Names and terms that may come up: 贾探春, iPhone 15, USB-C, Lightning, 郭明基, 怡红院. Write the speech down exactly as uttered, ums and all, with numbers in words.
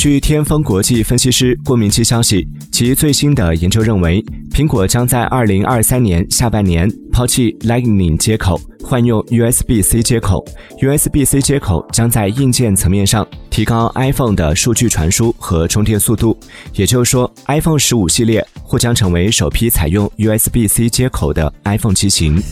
据天风国际分析师郭明基消息，其最新的研究认为，苹果将在二零二三年下半年抛弃 Lightning 接口，换用 U S B C 接口。U S B C 接口将在硬件层面上提高 iPhone 的数据传输和充电速度，也就是说 iPhone 十五系列或将成为首批采用 U S B C 接口的 iPhone 机型。